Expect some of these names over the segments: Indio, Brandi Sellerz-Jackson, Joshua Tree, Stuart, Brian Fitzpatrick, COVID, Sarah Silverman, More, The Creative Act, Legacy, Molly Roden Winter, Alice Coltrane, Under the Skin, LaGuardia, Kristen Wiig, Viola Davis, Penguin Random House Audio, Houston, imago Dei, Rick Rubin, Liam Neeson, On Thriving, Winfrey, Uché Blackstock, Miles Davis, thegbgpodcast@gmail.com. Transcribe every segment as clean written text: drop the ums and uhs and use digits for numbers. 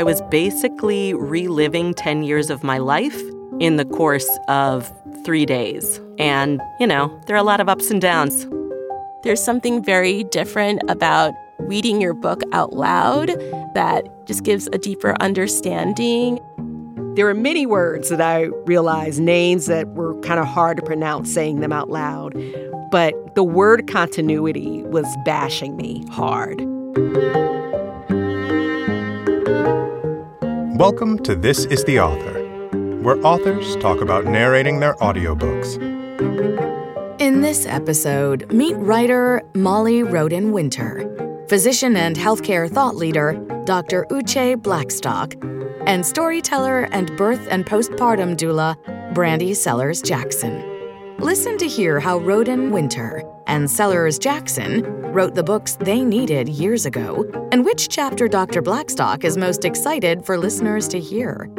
I was basically reliving 10 years of my life in the course of 3 days. And, you know, there are a lot of ups and downs. There's something very different about reading your book out loud that just gives a deeper understanding. There were many words that I realized, names that were kind of hard to pronounce saying them out loud. But the word continuity was bashing me hard. Welcome to This is the Author, where authors talk about narrating their audiobooks. In this episode, meet writer Molly Roden Winter, physician and healthcare thought leader Dr. Uché Blackstock, and storyteller and birth and postpartum doula Brandi Sellerz-Jackson. Listen to hear how Roden Winter and Sellerz-Jackson wrote the books they needed years ago, and which chapter Dr. Blackstock is most excited for listeners to hear.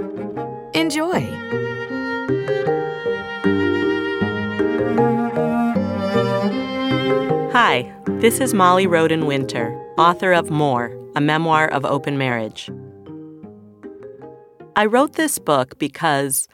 Enjoy. Hi, this is Molly Roden Winter, author of More, a memoir of open marriage. I wrote this book because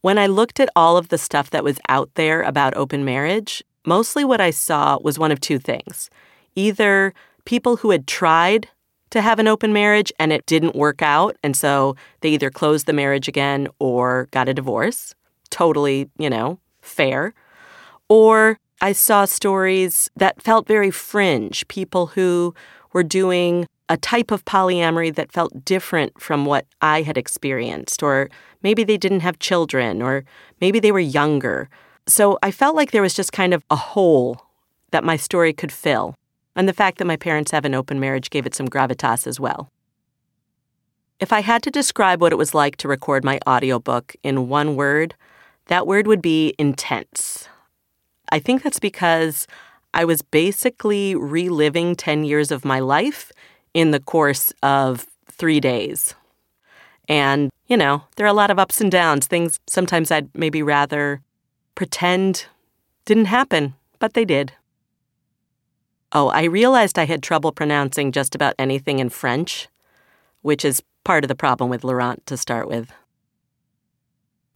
when I looked at all of the stuff that was out there about open marriage, mostly what I saw was one of two things. Either people who had tried to have an open marriage and it didn't work out, and so they either closed the marriage again or got a divorce. Totally, you know, fair. Or I saw stories that felt very fringe, people who were doing a type of polyamory that felt different from what I had experienced, or maybe they didn't have children, or maybe they were younger. So I felt like there was just kind of a hole that my story could fill. And the fact that my parents have an open marriage gave it some gravitas as well. If I had to describe what it was like to record my audiobook in one word, that word would be intense. I think that's because I was basically reliving 10 years of my life in the course of 3 days. And, you know, there are a lot of ups and downs, things sometimes I'd maybe rather pretend didn't happen, but they did. Oh, I realized I had trouble pronouncing just about anything in French, which is part of the problem with Laurent to start with.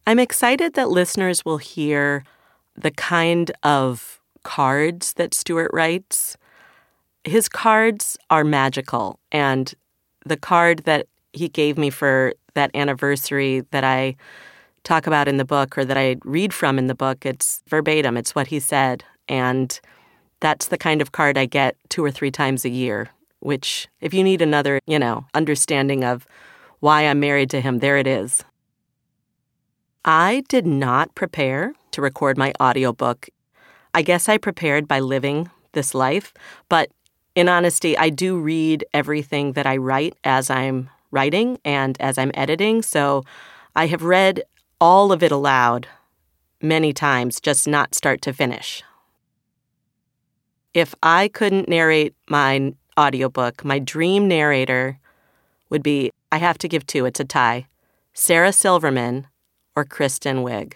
I'm excited that listeners will hear the kind of cards that Stuart writes. His cards are magical, and the card that he gave me for that anniversary that I talk about in the book, or that I read from in the book, it's verbatim, it's what he said, and that's the kind of card I get 2 or 3 times a year, which if you need another, you know, understanding of why I'm married to him, there it is. I did not prepare to record my audiobook. I guess I prepared by living this life, but in honesty, I do read everything that I write as I'm writing and as I'm editing, so I have read all of it aloud many times, just not start to finish. If I couldn't narrate my audiobook, my dream narrator would be, I have to give two, it's a tie, Sarah Silverman or Kristen Wiig.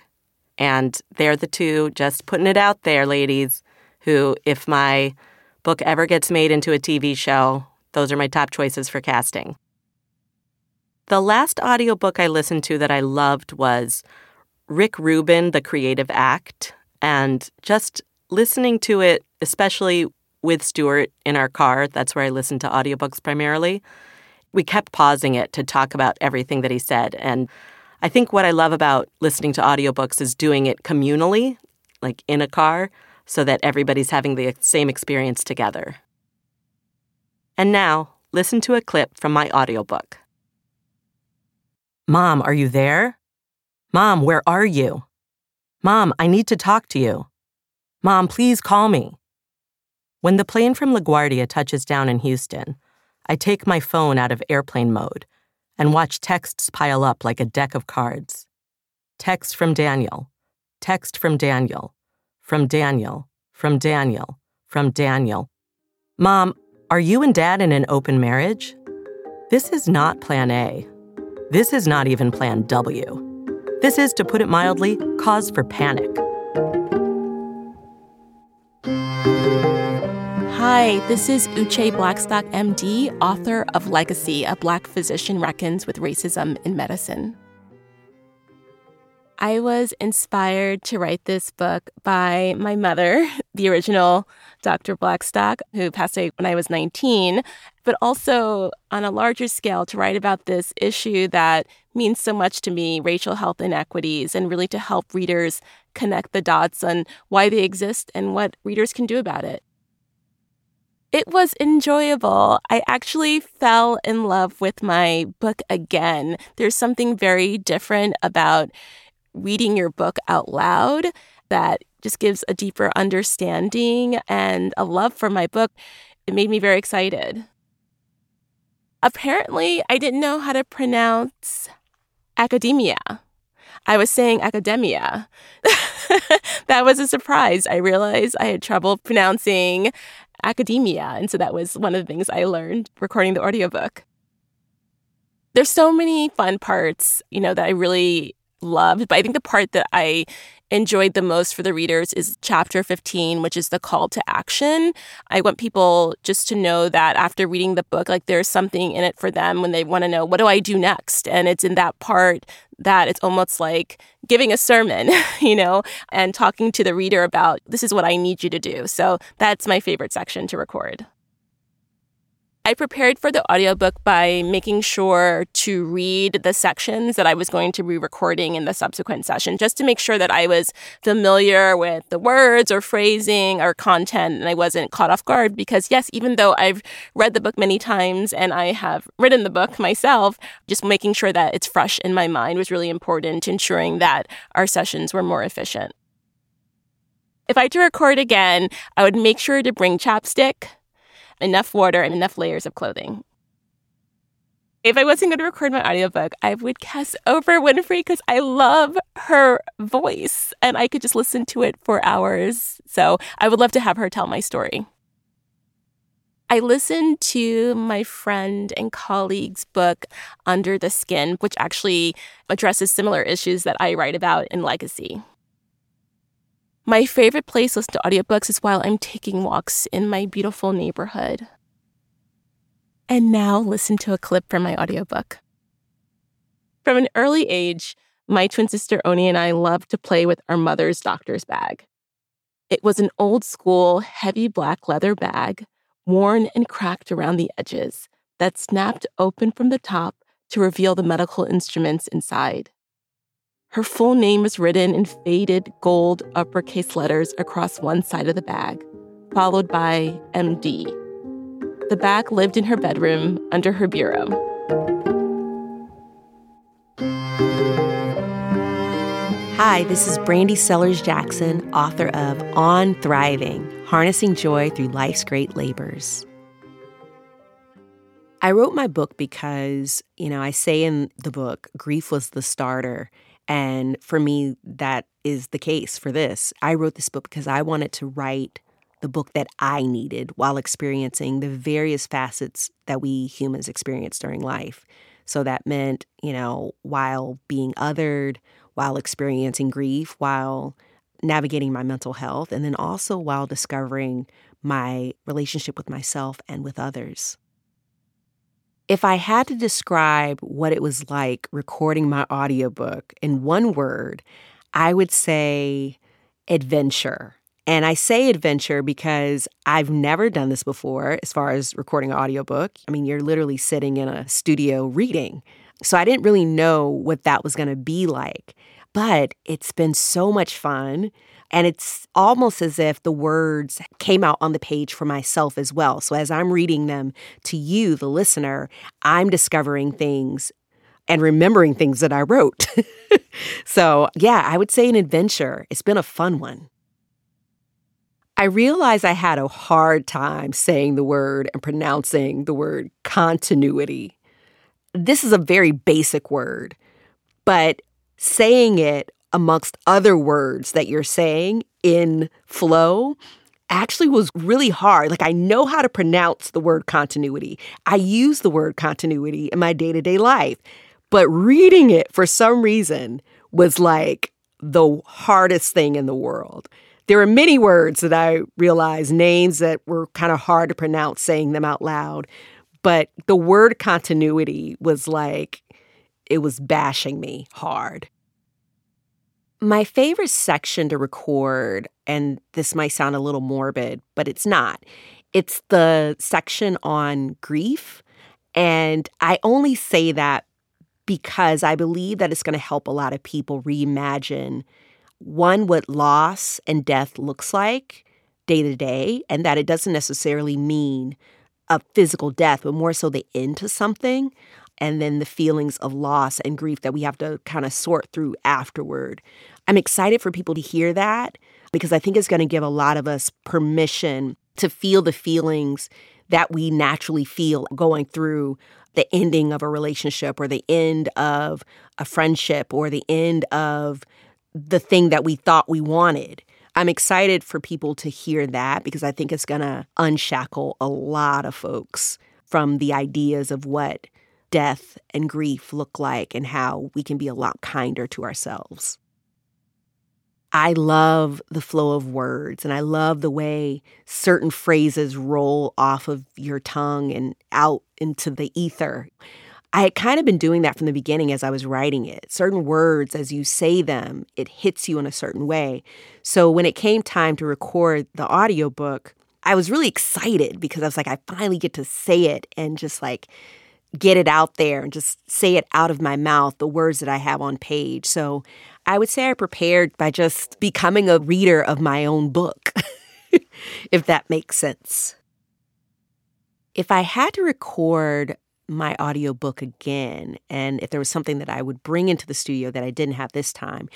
And they're the two, just putting it out there, ladies, who, if my book ever gets made into a TV show, those are my top choices for casting. The last audiobook I listened to that I loved was Rick Rubin, The Creative Act, and just listening to it, especially with Stuart in our car, that's where I listen to audiobooks primarily, we kept pausing it to talk about everything that he said. And I think what I love about listening to audiobooks is doing it communally, like in a car, so that everybody's having the same experience together. And now, listen to a clip from my audiobook. Mom, are you there? Mom, where are you? Mom, I need to talk to you. Mom, please call me. When the plane from LaGuardia touches down in Houston, I take my phone out of airplane mode and watch texts pile up like a deck of cards. Text from Daniel, from Daniel, from Daniel, from Daniel. Mom, are you and Dad in an open marriage? This is not Plan A. This is not even Plan W. This is, to put it mildly, cause for panic. Hi, this is Uché Blackstock, MD, author of Legacy, A Black Physician Reckons with Racism in Medicine. I was inspired to write this book by my mother, the original Dr. Blackstock, who passed away when I was 19, but also on a larger scale to write about this issue that means so much to me, racial health inequities, and really to help readers connect the dots on why they exist and what readers can do about it. It was enjoyable. I actually fell in love with my book again. There's something very different about reading your book out loud that just gives a deeper understanding and a love for my book. It made me very excited. Apparently, I didn't know how to pronounce academia. I was saying academia. That was a surprise. I realized I had trouble pronouncing academia. And so that was one of the things I learned recording the audiobook. There's so many fun parts, that I really loved. But I think the part that I enjoyed the most for the readers is chapter 15, which is the call to action. I want people just to know that after reading the book, there's something in it for them when they want to know, what do I do next? And it's in that part that it's almost like giving a sermon, and talking to the reader about, this is what I need you to do. So that's my favorite section to record. I prepared for the audiobook by making sure to read the sections that I was going to be recording in the subsequent session, just to make sure that I was familiar with the words or phrasing or content and I wasn't caught off guard. Because yes, even though I've read the book many times and I have written the book myself, just making sure that it's fresh in my mind was really important to ensuring that our sessions were more efficient. If I had to record again, I would make sure to bring chapstick, enough water, and enough layers of clothing. If I wasn't going to record my audiobook, I would cast over Winfrey because I love her voice and I could just listen to it for hours. So I would love to have her tell my story. I listened to my friend and colleague's book, Under the Skin, which actually addresses similar issues that I write about in Legacy. My favorite place to listen to audiobooks is while I'm taking walks in my beautiful neighborhood. And now listen to a clip from my audiobook. From an early age, my twin sister Oni and I loved to play with our mother's doctor's bag. It was an old school, heavy black leather bag, worn and cracked around the edges, that snapped open from the top to reveal the medical instruments inside. Her full name is written in faded gold uppercase letters across one side of the bag, followed by MD. The bag lived in her bedroom under her bureau. Hi, this is Brandi Sellerz-Jackson, author of On Thriving, Harnessing Joy Through Life's Great Labors. I wrote my book because, I say in the book, grief was the starter. And for me, that is the case for this. I wrote this book because I wanted to write the book that I needed while experiencing the various facets that we humans experience during life. So that meant, while being othered, while experiencing grief, while navigating my mental health, and then also while discovering my relationship with myself and with others. If I had to describe what it was like recording my audiobook in one word, I would say adventure. And I say adventure because I've never done this before as far as recording an audiobook. You're literally sitting in a studio reading. So I didn't really know what that was going to be like. But it's been so much fun. And it's almost as if the words came out on the page for myself as well. So as I'm reading them to you, the listener, I'm discovering things and remembering things that I wrote. So, yeah, I would say an adventure. It's been a fun one. I realized I had a hard time saying the word and pronouncing the word continuity. This is a very basic word, but saying it amongst other words that you're saying in flow actually was really hard. I know how to pronounce the word continuity. I use the word continuity in my day-to-day life, but reading it for some reason was the hardest thing in the world. There are many words that I realized, names that were kind of hard to pronounce saying them out loud. But the word continuity was like, it was bashing me hard. My favorite section to record, and this might sound a little morbid, but it's not. It's the section on grief. And I only say that because I believe that it's going to help a lot of people reimagine, one, what loss and death looks like day to day, and that it doesn't necessarily mean a physical death, but more so the end to something, and then the feelings of loss and grief that we have to kind of sort through afterward. I'm excited for people to hear that because I think it's going to give a lot of us permission to feel the feelings that we naturally feel going through the ending of a relationship or the end of a friendship or the end of the thing that we thought we wanted. I'm excited for people to hear that because I think it's going to unshackle a lot of folks from the ideas of what death and grief look like and how we can be a lot kinder to ourselves. I love the flow of words, and I love the way certain phrases roll off of your tongue and out into the ether. I had kind of been doing that from the beginning as I was writing it. Certain words, as you say them, it hits you in a certain way. So when it came time to record the audiobook, I was really excited because I was like, I finally get to say it and just like get it out there and just say it out of my mouth, the words that I have on page. So I would say I prepared by just becoming a reader of my own book, if that makes sense. If I had to record my audiobook again, and if there was something that I would bring into the studio that I didn't have this time,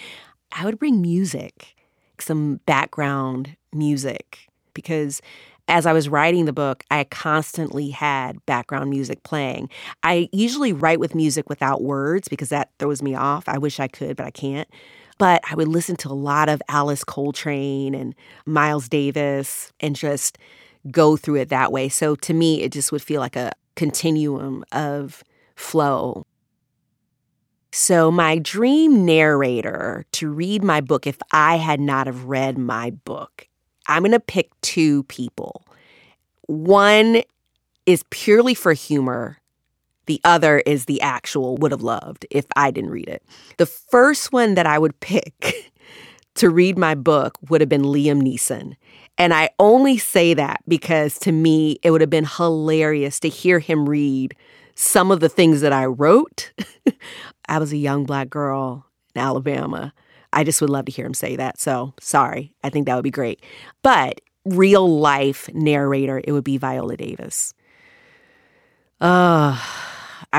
I would bring music, some background music, because as I was writing the book, I constantly had background music playing. I usually write with music without words because that throws me off. I wish I could, but I can't. But I would listen to a lot of Alice Coltrane and Miles Davis and just go through it that way. So to me, it just would feel like a continuum of flow. So my dream narrator to read my book, if I had not have read my book, I'm going to pick two people. One is purely for humor. The other is the actual would have loved if I didn't read it. The first one that I would pick to read my book would have been Liam Neeson. And I only say that because to me, it would have been hilarious to hear him read some of the things that I wrote. I was a young Black girl in Alabama. I just would love to hear him say that. So sorry. I think that would be great. But real life narrator, it would be Viola Davis. I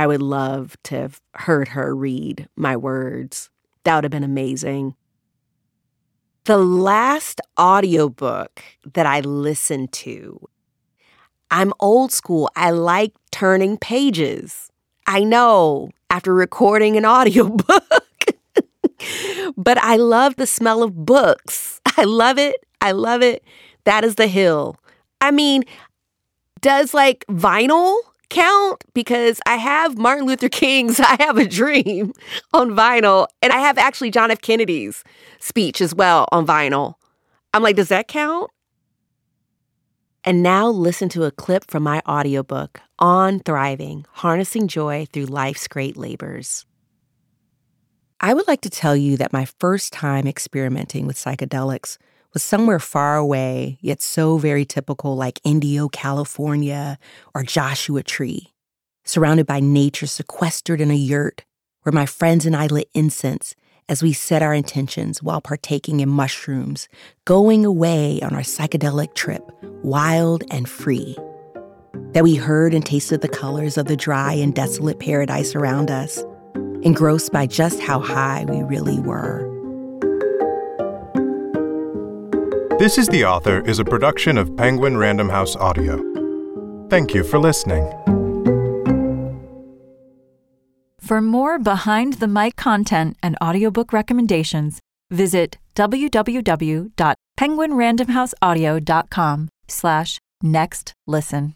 would love to have heard her read my words. That would have been amazing. The last audiobook that I listened to, I'm old school. I like turning pages. I know, after recording an audiobook. But I love the smell of books. I love it. I love it. That is the hill. I mean, does like vinyl count? Because I have Martin Luther King's I Have a Dream on vinyl. And I have actually John F. Kennedy's speech as well on vinyl. I'm like, does that count? And now listen to a clip from my audiobook, On Thriving, Harnessing Joy Through Life's Great Labors. I would like to tell you that my first time experimenting with psychedelics was somewhere far away, yet so very typical, like Indio, California, or Joshua Tree, surrounded by nature, sequestered in a yurt where my friends and I lit incense as we set our intentions while partaking in mushrooms, going away on our psychedelic trip, wild and free. That we heard and tasted the colors of the dry and desolate paradise around us, engrossed by just how high we really were. This is the Author is a production of Penguin Random House Audio. Thank you for listening. For more behind-the-mic content and audiobook recommendations, visit www.penguinrandomhouseaudio.com/nextlisten.